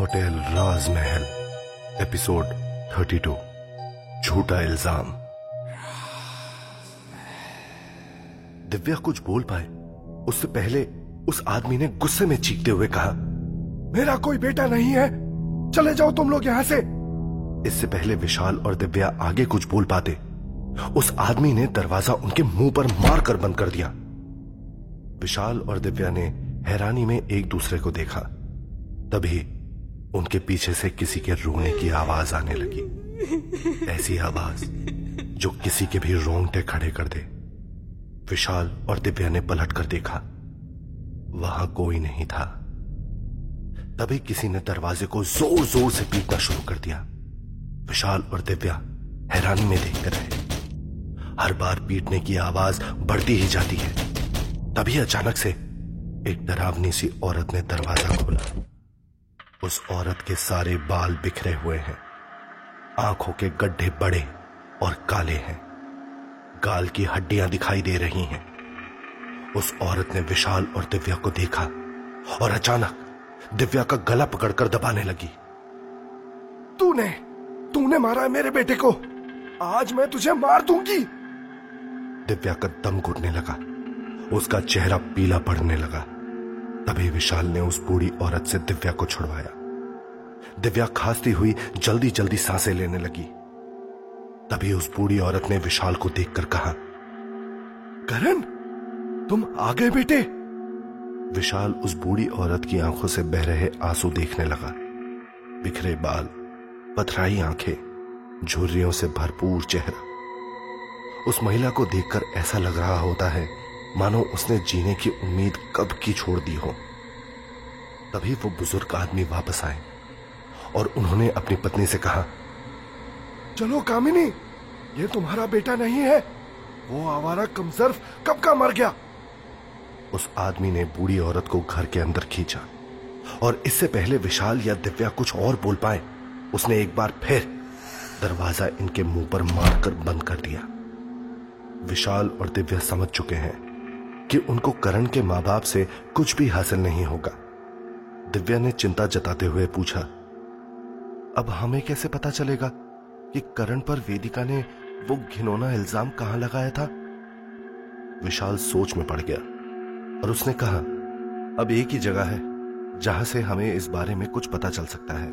Hotel राज महल episode 32 झूठा इल्जाम। दिव्या कुछ बोल पाए उससे पहले उस आदमी ने गुस्से में चीखते हुए कहा, मेरा कोई बेटा नहीं है, चले जाओ तुम लोग यहां से। इससे पहले विशाल और दिव्या आगे कुछ बोल पाते, उस आदमी ने दरवाजा उनके मुंह पर मार कर बंद कर दिया। विशाल और दिव्या ने हैरानी में एक दूसरे को देखा, तभी उनके पीछे से किसी के रोने की आवाज आने लगी, ऐसी आवाज जो किसी के भी रोंगटे खड़े कर दे। विशाल और दिव्या ने पलट कर देखा, वहां कोई नहीं था। तभी किसी ने दरवाजे को जोर जोर से पीटना शुरू कर दिया। विशाल और दिव्या हैरानी में देखते रहे, हर बार पीटने की आवाज बढ़ती ही जाती है। तभी अचानक से एक डरावनी सी औरत ने दरवाजा खोला। उस औरत के सारे बाल बिखरे हुए हैं, आंखों के गड्ढे बड़े और काले हैं, गाल की हड्डियां दिखाई दे रही हैं। उस औरत ने विशाल और दिव्या को देखा और अचानक दिव्या का गला पकड़कर दबाने लगी। तूने मारा है मेरे बेटे को, आज मैं तुझे मार दूंगी। दिव्या का दम घुटने लगा, उसका चेहरा पीला पड़ने लगा। तभी विशाल ने उस बूढ़ी औरत से दिव्या को छुड़वाया। दिव्या खांसती हुई जल्दी जल्दी सांसें लेने लगी। तभी उस बूढ़ी औरत ने विशाल को देखकर कहा, करण तुम आ गए बेटे। विशाल उस बूढ़ी औरत की आंखों से बह रहे आंसू देखने लगा। बिखरे बाल, पथराई आंखें, झुर्रियों से भरपूर चेहरा। उस महिला को देखकर ऐसा लग रहा होता है मानो उसने जीने की उम्मीद कब की छोड़ दी हो। तभी वो बुजुर्ग आदमी वापस आए और उन्होंने अपनी पत्नी से कहा, चलो कामिनी, ये तुम्हारा बेटा नहीं है, वो आवारा कमजर्फ कब का मर गया। उस आदमी ने बूढ़ी औरत को घर के अंदर खींचा और इससे पहले विशाल या दिव्या कुछ और बोल पाए, उसने एक बार फिर दरवाजा इनके मुंह पर मारकर बंद कर दिया। विशाल और दिव्या समझ चुके हैं कि उनको करण के मां बाप से कुछ भी हासिल नहीं होगा। दिव्या ने चिंता जताते हुए पूछा, अब हमें कैसे पता चलेगा कि करण पर वेदिका ने वो घिनौना इल्जाम कहां लगाया था। विशाल सोच में पड़ गया और उसने कहा, अब एक ही जगह है जहां से हमें इस बारे में कुछ पता चल सकता है,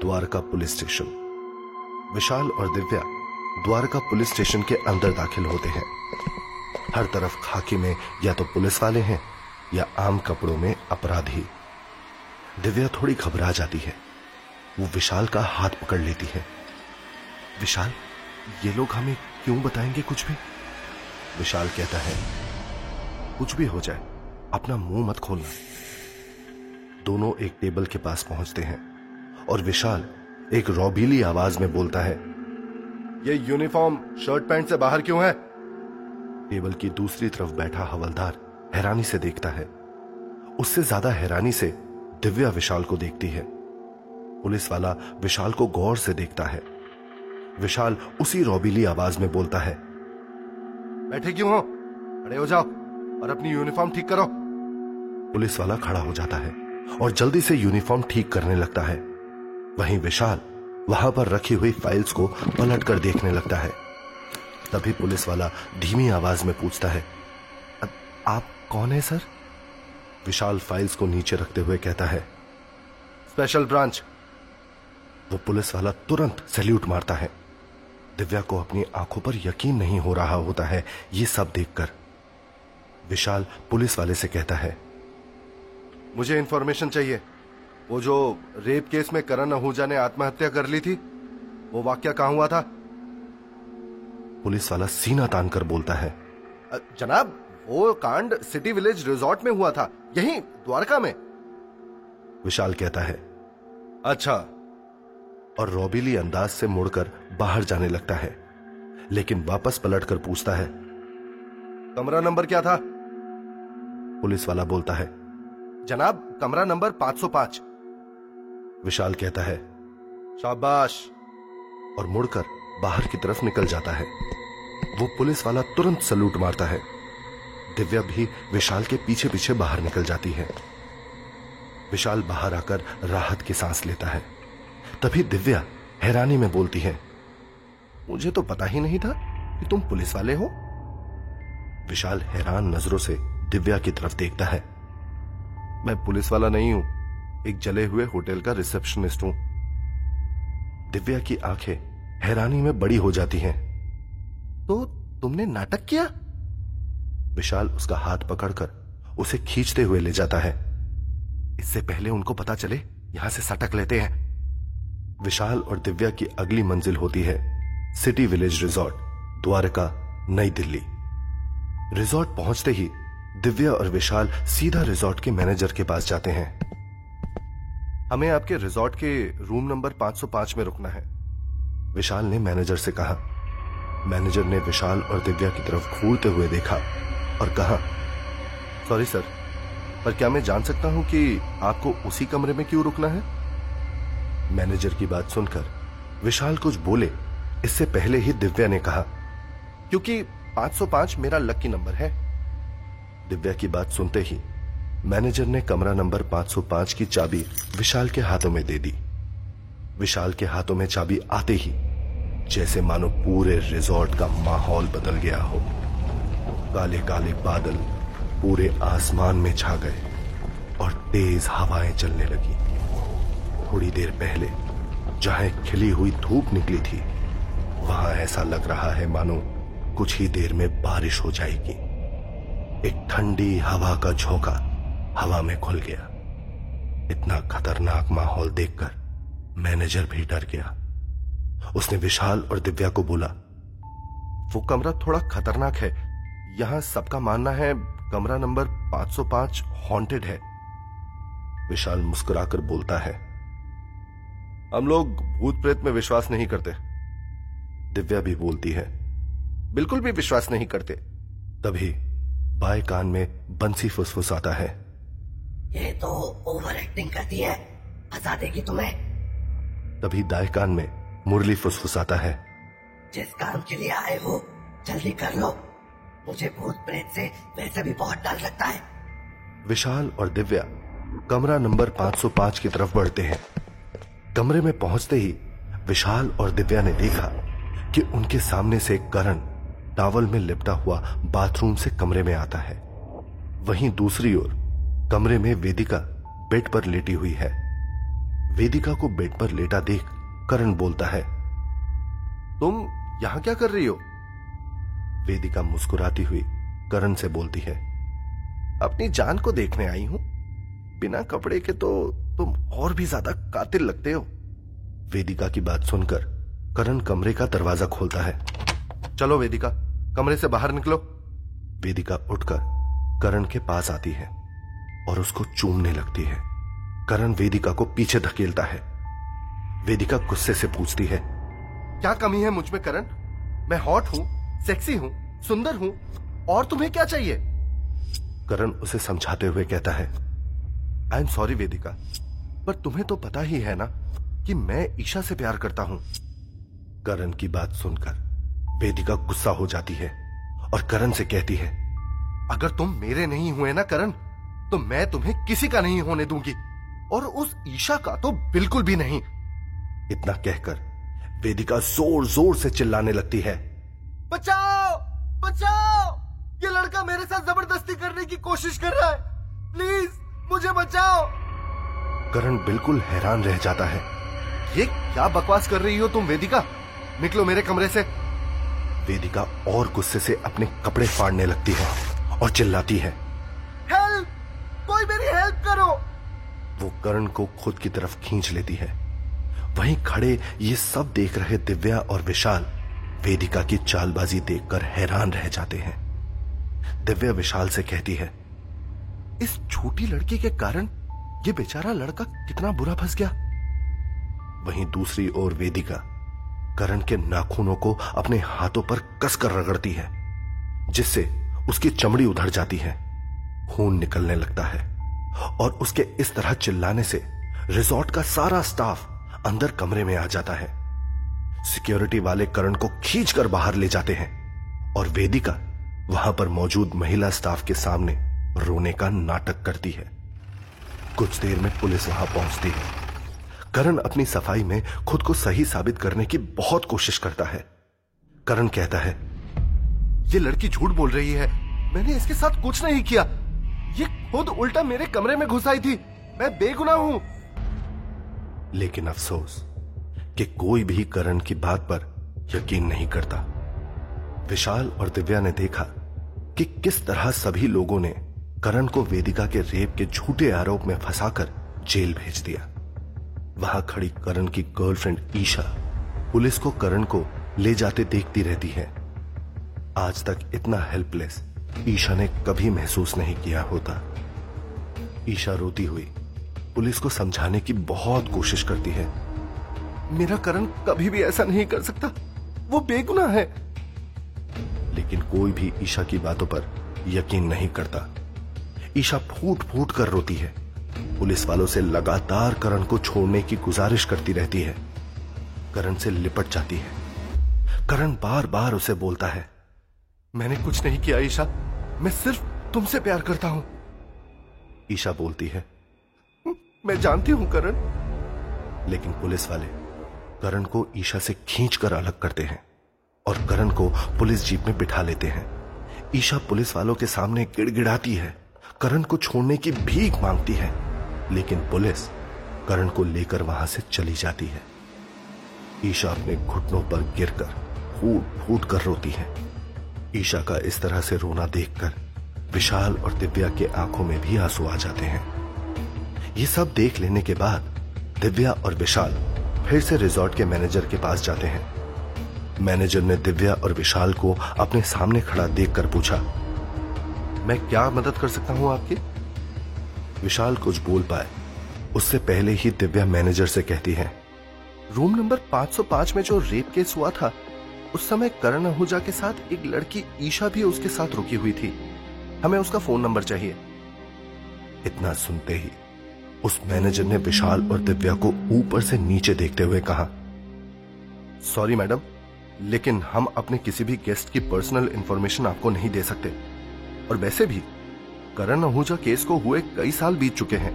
द्वारका पुलिस स्टेशन। विशाल और दिव्या द्वारका पुलिस स्टेशन के अंदर दाखिल होते हैं। हर तरफ खाकी में या तो पुलिस वाले हैं या आम कपड़ों में अपराधी। दिव्या थोड़ी घबरा जाती है, वो विशाल का हाथ पकड़ लेती है। विशाल, ये लोग हमें क्यों बताएंगे कुछ भी। विशाल कहता है, कुछ भी हो जाए अपना मुंह मत खोलना। दोनों एक टेबल के पास पहुंचते हैं और विशाल एक रौबीली आवाज में बोलता है, ये यूनिफॉर्म शर्ट पैंट से बाहर क्यों है। टेबल की दूसरी तरफ बैठा हवलदार हैरानी से देखता है, उससे ज्यादा हैरानी से दिव्या विशाल को देखती है। पुलिस वाला विशाल को गौर से देखता है। विशाल उसी रौबीली आवाज में बोलता है, बैठे क्यों हो, खड़े हो जाओ और अपनी यूनिफॉर्म ठीक करो। पुलिस वाला खड़ा हो जाता है और जल्दी से यूनिफॉर्म ठीक करने लगता है। वहीं विशाल वहां पर रखी हुई फाइल्स को पलट कर देखने लगता है। तभी पुलिस वाला धीमी आवाज में पूछता है, आप कौन है सर। विशाल फाइल्स को नीचे रखते हुए कहता है, स्पेशल ब्रांच। वो पुलिस वाला तुरंत सैल्यूट मारता है। दिव्या को अपनी आंखों पर यकीन नहीं हो रहा होता है ये सब देखकर। विशाल पुलिस वाले से कहता है, मुझे इंफॉर्मेशन चाहिए, वो जो रेप केस में करण आहूजा ने आत्महत्या कर ली थी, वो वाकया कहां हुआ था। पुलिस वाला सीना तान कर बोलता है, जनाब वो कांड सिटी विलेज रिसॉर्ट में हुआ था, यहीं द्वारका में। विशाल कहता है, अच्छा, और रौबीली अंदाज से मुड़कर बाहर जाने लगता है, लेकिन वापस पलटकर पूछता है, कमरा नंबर क्या था। पुलिस वाला बोलता है, जनाब कमरा नंबर 505। विशाल कहता है, शाबाश, और मुड़कर बाहर की तरफ निकल जाता है। वो पुलिस वाला तुरंत सलूट मारता है। दिव्या भी विशाल के पीछे पीछे बाहर निकल जाती है। विशाल बाहर आकर राहत की सांस लेता है। तभी दिव्या हैरानी में बोलती है, मुझे तो पता ही नहीं था कि तुम पुलिस वाले हो। विशाल हैरान नजरों से दिव्या की तरफ देखता है। मैं पुलिस वाला नहीं हूं, एक जले हुए होटल का रिसेप्शनिस्ट हूं। दिव्या की आंखें हैरानी में बड़ी हो जाती हैं। तो तुमने नाटक किया? विशाल उसका हाथ पकड़कर उसे खींचते हुए ले जाता है। इससे पहले उनको पता चले यहां से सटक लेते हैं। विशाल और दिव्या की अगली मंजिल होती है सिटी विलेज रिसॉर्ट, द्वारका, नई दिल्ली। रिसॉर्ट पहुंचते ही दिव्या और विशाल सीधा रिसॉर्ट के मैनेजर के पास जाते हैं। हमें आपके रिसॉर्ट के रूम नंबर 505 में रुकना है, विशाल ने मैनेजर से कहा। मैनेजर ने विशाल और दिव्या की तरफ घूरते हुए देखा और कहा, सॉरी सर, पर क्या मैं जान सकता हूं कि आपको उसी कमरे में क्यों रुकना है? मैनेजर की बात सुनकर विशाल कुछ बोले इससे पहले ही दिव्या ने कहा, क्योंकि 505 मेरा लकी नंबर है। दिव्या की बात सुनते ही मैनेजर ने कमरा नंबर 505 की चाबी विशाल के हाथों में दे दी। विशाल के हाथों में चाबी आते ही जैसे मानो पूरे रिसॉर्ट का माहौल बदल गया हो। काले काले बादल पूरे आसमान में छा गए और तेज हवाएं चलने लगी। थोड़ी देर पहले जहां खिली हुई धूप निकली थी, वहां ऐसा लग रहा है मानो कुछ ही देर में बारिश हो जाएगी। एक ठंडी हवा का झोंका हवा में घुल गया। इतना खतरनाक माहौल देखकर मैनेजर भी डर गया। उसने विशाल और दिव्या को बोला, वो कमरा थोड़ा खतरनाक है। यहां सबका मानना है कमरा नंबर 505 हॉन्टेड है। विशाल मुस्कुराकर बोलता है, हम लोग भूत प्रेत में विश्वास नहीं करते। दिव्या भी बोलती है, बिल्कुल भी विश्वास नहीं करते। तभी बाएं कान में बंसी फुसफुसाता है, ये तो ओवर एक्टिंग करती है, फंसा देगी तुम्हें। तभी दाएं कान में मुरली फुसफुसाता है, जिस काम के लिए आए हो जल्दी कर लो, मुझे भूत प्रेत से वैसे भी बहुत डर लगता है। विशाल और दिव्या कमरा नंबर 505 की तरफ बढ़ते हैं। कमरे में पहुंचते ही विशाल और दिव्या ने देखा कि उनके सामने से करण टॉवल में लिपटा हुआ बाथरूम से कमरे में आता है। वहीं दूसरी ओर कमरे में वेदिका बेड पर लेटी हुई है। वेदिका को बेड पर लेटा देख करण बोलता है, तुम यहां क्या कर रही हो? वेदिका मुस्कुराती हुई करण से बोलती है, अपनी जान को देखने आई हूं, बिना कपड़े के तो तुम और भी ज्यादा कातिल लगते हो। वेदिका की बात सुनकर करण कमरे का दरवाजा खोलता है। चलो वेदिका, कमरे से बाहर निकलो। वेदिका उठकर करण के पास आती है और उसको चूमने लगती है। करण वेदिका को पीछे धकेलता है। वेदिका गुस्से से पूछती है, क्या कमी है मुझ में करण? मैं हॉट हूं, सेक्सी हूं, सुंदर हूं, और तुम्हें क्या चाहिए? करण उसे समझाते हुए कहता है, आई एम सॉरी वेदिका, पर तुम्हें तो पता ही है ना कि मैं ईशा से प्यार करता हूं। करण की बात सुनकर वेदिका गुस्सा हो जाती है और करण से कहती है, अगर तुम मेरे नहीं हुए ना करण, तो मैं तुम्हें किसी का नहीं होने दूंगी, और उस ईशा का तो बिल्कुल भी नहीं। इतना कहकर वेदिका जोर जोर से चिल्लाने लगती है, बचाओ बचाओ, ये लड़का मेरे साथ जबरदस्ती करने की कोशिश कर रहा है, प्लीज मुझे बचाओ। करण बिल्कुल हैरान रह जाता है, ये क्या बकवास कर रही हो तुम वेदिका, निकलो मेरे कमरे से। वेदिका और गुस्से से अपने कपड़े फाड़ने लगती है और चिल्लाती है, हेल्प, कोई मेरी हेल्प करो। वो करण को खुद की तरफ खींच लेती है। वहीं खड़े ये सब देख रहे दिव्या और विशाल वेदिका की चालबाजी देखकर हैरान रह जाते हैं। दिव्या विशाल से कहती है, इस छोटी लड़की के कारण ये बेचारा लड़का कितना बुरा फंस गया। वहीं दूसरी ओर वेदिका करण के नाखूनों को अपने हाथों पर कसकर रगड़ती है, जिससे उसकी चमड़ी उधड़ जाती है, खून निकलने लगता है, और उसके इस तरह चिल्लाने से रिसॉर्ट का सारा स्टाफ अंदर कमरे में आ जाता है। सिक्योरिटी वाले करण को खींचकर बाहर ले जाते हैं और वेदिका वहां पर मौजूद महिला स्टाफ के सामने रोने का नाटक करती है। कुछ देर में पुलिस वहां पहुंचती है। करण अपनी सफाई में खुद को सही साबित करने की बहुत कोशिश करता है। करण कहता है, ये लड़की झूठ बोल रही है, मैंने इसके साथ कुछ नहीं किया, ये खुद उल्टा मेरे कमरे में घुस आई थी, मैं बेगुनाह हूं। लेकिन अफसोस कि कोई भी करण की बात पर यकीन नहीं करता। विशाल और दिव्या ने देखा कि किस तरह सभी लोगों ने करण को वेदिका के रेप के झूठे आरोप में फंसाकर जेल भेज दिया। वहां खड़ी करण की गर्लफ्रेंड ईशा पुलिस को करण को ले जाते देखती रहती है। आज तक इतना हेल्पलेस ईशा ने कभी महसूस नहीं किया होता। ईशा रोती हुई पुलिस को समझाने की बहुत कोशिश करती है, मेरा करण कभी भी ऐसा नहीं कर सकता, वो बेगुनाह है। लेकिन कोई भी ईशा की बातों पर यकीन नहीं करता। ईशा फूट फूट कर रोती है, पुलिस वालों से लगातार करण को छोड़ने की गुजारिश करती रहती है। करण से लिपट जाती है। करण बार बार उसे बोलता है, मैंने कुछ नहीं किया ईशा, मैं सिर्फ तुमसे प्यार करता हूं। ईशा बोलती है, मैं जानती हूं करण। लेकिन पुलिस वाले करण को ईशा से खींचकर अलग करते हैं और करण को पुलिस जीप में बिठा लेते हैं। ईशा पुलिस वालों के सामने गिड़गिड़ाती है, करण को छोड़ने की भीख मांगती है, लेकिन पुलिस करण को लेकर वहां से चली जाती है। ईशा अपने घुटनों पर गिरकर फूट फूट कर रोती है। ईशा का इस तरह से रोना देखकर विशाल और दिव्या के आंखों में भी आंसू आ जाते हैं। ये सब देख लेने के बाद दिव्या और विशाल फिर से रिजॉर्ट के मैनेजर के पास जाते हैं। मैनेजर ने दिव्या और विशाल को अपने सामने खड़ा देखकर पूछा, मैं क्या मदद कर सकता हूं आपकी? विशाल कुछ बोल पाए उससे पहले ही दिव्या मैनेजर से कहती है, रूम नंबर 505 में जो रेप केस हुआ था, उस समय करण आहूजा के साथ एक लड़की ईशा भी उसके साथ रुकी हुई थी, हमें उसका फोन नंबर चाहिए। इतना सुनते ही उस मैनेजर ने विशाल और दिव्या को ऊपर से नीचे देखते हुए कहा, सॉरी मैडम, लेकिन हम अपने किसी भी गेस्ट की पर्सनल इंफॉर्मेशन आपको नहीं दे सकते, और वैसे भी करण आहूजा केस को हुए कई साल बीत चुके हैं,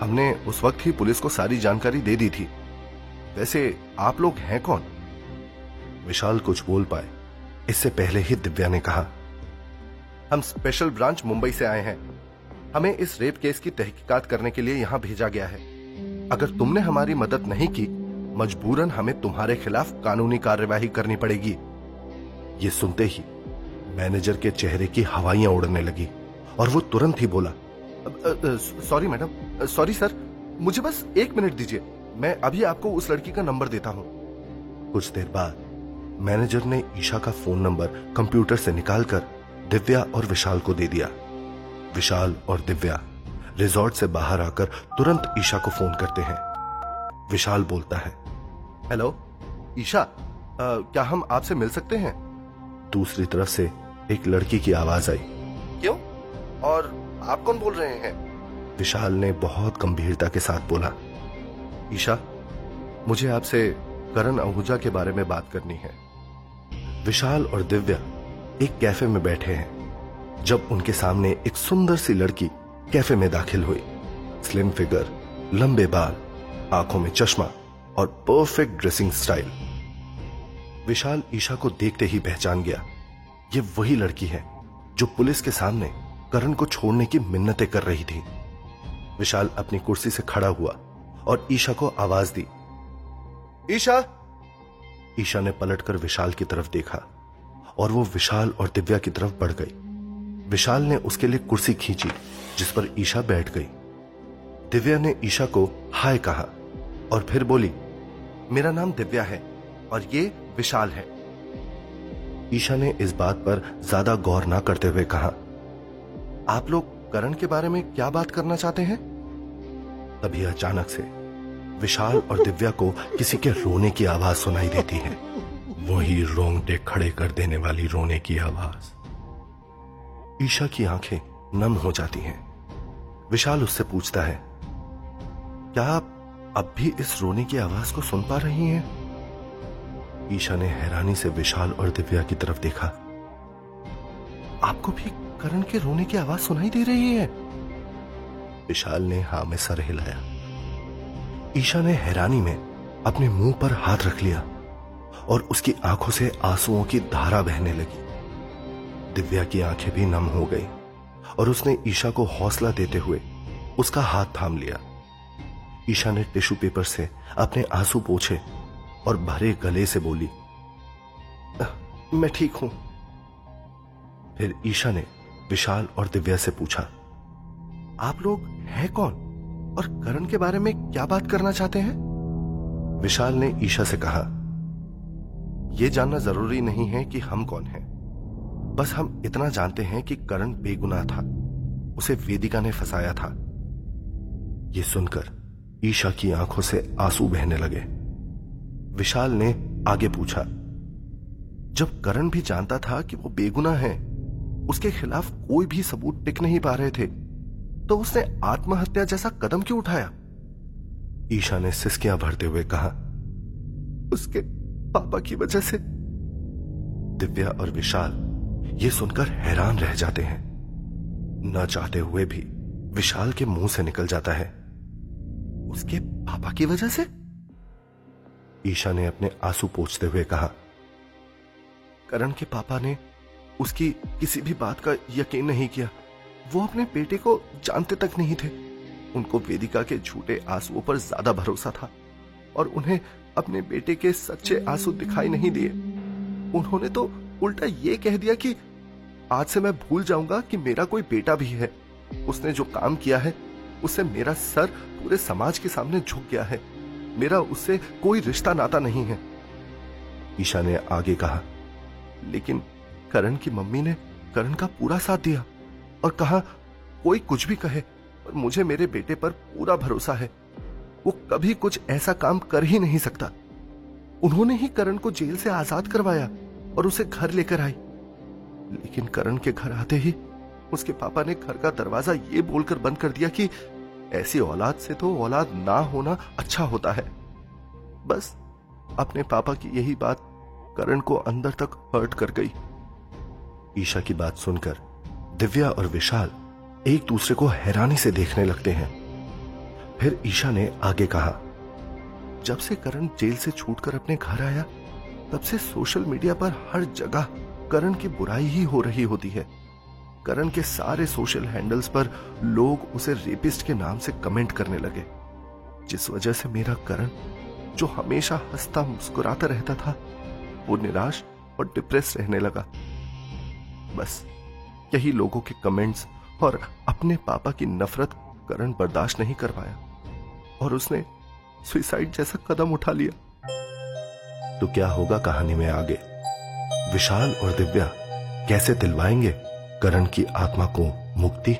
हमने उस वक्त ही पुलिस को सारी जानकारी दे दी थी। वैसे आप लोग हैं कौन? विशाल कुछ बोल पाए इससे पहले ही दिव्या ने कहा, हम स्पेशल ब्रांच मुंबई से आए हैं, हमें इस रेप केस की तहकीकात करने के लिए यहाँ भेजा गया है। अगर तुमने हमारी मदद नहीं की, मजबूरन हमें तुम्हारे खिलाफ कानूनी कार्यवाही करनी पड़ेगी। ये सुनते ही मैनेजर के चेहरे की हवाइयां उड़ने लगी और वो तुरंत ही बोला, सॉरी मैडम, सॉरी सर, मुझे बस 1 मिनट दीजिए, मैं अभी आपको उस लड़की का नंबर देता हूँ। कुछ देर बाद मैनेजर ने ईशा का फोन नंबर कंप्यूटर से निकालकर दिव्या और विशाल को दे दिया। विशाल और दिव्या रिजॉर्ट से बाहर आकर तुरंत ईशा को फोन करते हैं। विशाल बोलता है, हेलो ईशा, क्या हम आपसे मिल सकते हैं? दूसरी तरफ से एक लड़की की आवाज आई, क्यों? और आप कौन बोल रहे हैं? विशाल ने बहुत गंभीरता के साथ बोला, ईशा, मुझे आपसे करण आहूजा के बारे में बात करनी है। विशाल और दिव्या एक कैफे में बैठे हैं जब उनके सामने एक सुंदर सी लड़की कैफे में दाखिल हुई। स्लिम फिगर, लंबे बाल, आंखों में चश्मा और perfect dressing style. Vishal Isha को देखते ही पहचान गया, ये वही लड़की है जो पुलिस के सामने करण को छोड़ने की मिन्नतें कर रही थी। विशाल अपनी कुर्सी से खड़ा हुआ और ईशा को आवाज दी, ईशा। ईशा ने पलटकर विशाल की तरफ देखा और वो विशाल और दिव्या की तरफ बढ़ गई। विशाल ने उसके लिए कुर्सी खींची जिस पर ईशा बैठ गई। दिव्या ने ईशा को हाय कहा और फिर बोली, मेरा नाम दिव्या है और ये विशाल है। ईशा ने इस बात पर ज्यादा गौर ना करते हुए कहा, आप लोग करण के बारे में क्या बात करना चाहते हैं? तभी अचानक से विशाल और दिव्या को किसी के रोने की आवाज सुनाई देती है, वही रोंगटे खड़े कर देने वाली रोने की आवाज। ईशा की आंखें नम हो जाती हैं। विशाल उससे पूछता है, क्या आप अब भी इस रोने की आवाज को सुन पा रही हैं? ईशा ने हैरानी से विशाल और दिव्या की तरफ देखा, आपको भी करण के रोने की आवाज सुनाई दे रही है? विशाल ने हां में सर हिलाया। ईशा ने हैरानी में अपने मुंह पर हाथ रख लिया और उसकी आंखों से आंसुओं की धारा बहने लगी। दिव्या की आंखें भी नम हो गई और उसने ईशा को हौसला देते हुए उसका हाथ थाम लिया। ईशा ने टिश्यू पेपर से अपने आंसू पोंछे और भरे गले से बोली, मैं ठीक हूं। फिर ईशा ने विशाल और दिव्या से पूछा, आप लोग हैं कौन और करण के बारे में क्या बात करना चाहते हैं? विशाल ने ईशा से कहा, यह जानना जरूरी नहीं है कि हम कौन हैं, बस हम इतना जानते हैं कि करण बेगुनाह था, उसे वेदिका ने फंसाया था। यह सुनकर ईशा की आंखों से आंसू बहने लगे। विशाल ने आगे पूछा, जब करण भी जानता था कि वो बेगुनाह है, उसके खिलाफ कोई भी सबूत टिक नहीं पा रहे थे, तो उसने आत्महत्या जैसा कदम क्यों उठाया? ईशा ने सिसकियां भरते हुए कहा, उसके पापा की वजह से। दिव्या और विशाल ये सुनकर हैरान रह जाते हैं। न चाहते हुए भी विशाल के मुंह से निकल जाता है, उसके पापा की वजह से? ईशा ने अपने आंसू पोंछते हुए कहा, करण के पापा ने उसकी किसी भी बात का यकीन नहीं किया। वो अपने बेटे को जानते तक नहीं थे। उनको वेदिका के झूठे आंसुओं पर ज्यादा भरोसा था और उन्हें अपने बेटे के सच्चे आंसू दिखाई नहीं दिए। उन्होंने तो उल्टा ये कह दिया कि आज से मैं भूल जाऊंगा कि मेरा कोई बेटा भी है। उसने जो काम किया है उससे मेरा सर पूरे समाज के सामने झुक गया है। मेरा उससे कोई रिश्ता नाता नहीं है। ईशा ने आगे कहा, लेकिन करण की मम्मी ने करण का पूरा साथ दिया और कहा, कोई कुछ भी कहे पर मुझे मेरे बेटे पर पूरा भरोसा है। वो कभी कुछ ऐसा काम कर ही नहीं सकता। उन्होंने ही करण को जेल से आजाद करवाया और उसे घर लेकर आई। लेकिन करण के घर आते ही उसके पापा ने घर का दरवाजा ये बोलकर बंद कर दिया कि ऐसी औलाद से तो औलाद ना होना अच्छा होता है। बस अपने पापा की यही बात करण को अंदर तक हर्ट कर गई। ईशा की बात सुनकर दिव्या और विशाल एक दूसरे को हैरानी से देखने लगते हैं। फिर ईशा ने आगे कहा, जब से करण जेल से छूटकर अपने घर आया, तब से सोशल मीडिया पर हर जगह करण की बुराई ही हो रही होती है। करण के सारे सोशल हैंडल्स पर लोग उसे रेपिस्ट के नाम से कमेंट करने लगे, जिस वजह से मेरा करण, जो हमेशा हंसता मुस्कुराता रहता था, वो निराश और डिप्रेस रहने लगा। बस यही लोगों के कमेंट्स और अपने पापा की नफरत करण बर्दाश्त नहीं कर पाया और उसने सुसाइड जैसा कदम उठा लिया। तो क्या होगा कहानी में आगे? विशाल और दिव्या कैसे दिलवाएंगे करण की आत्मा को मुक्ति?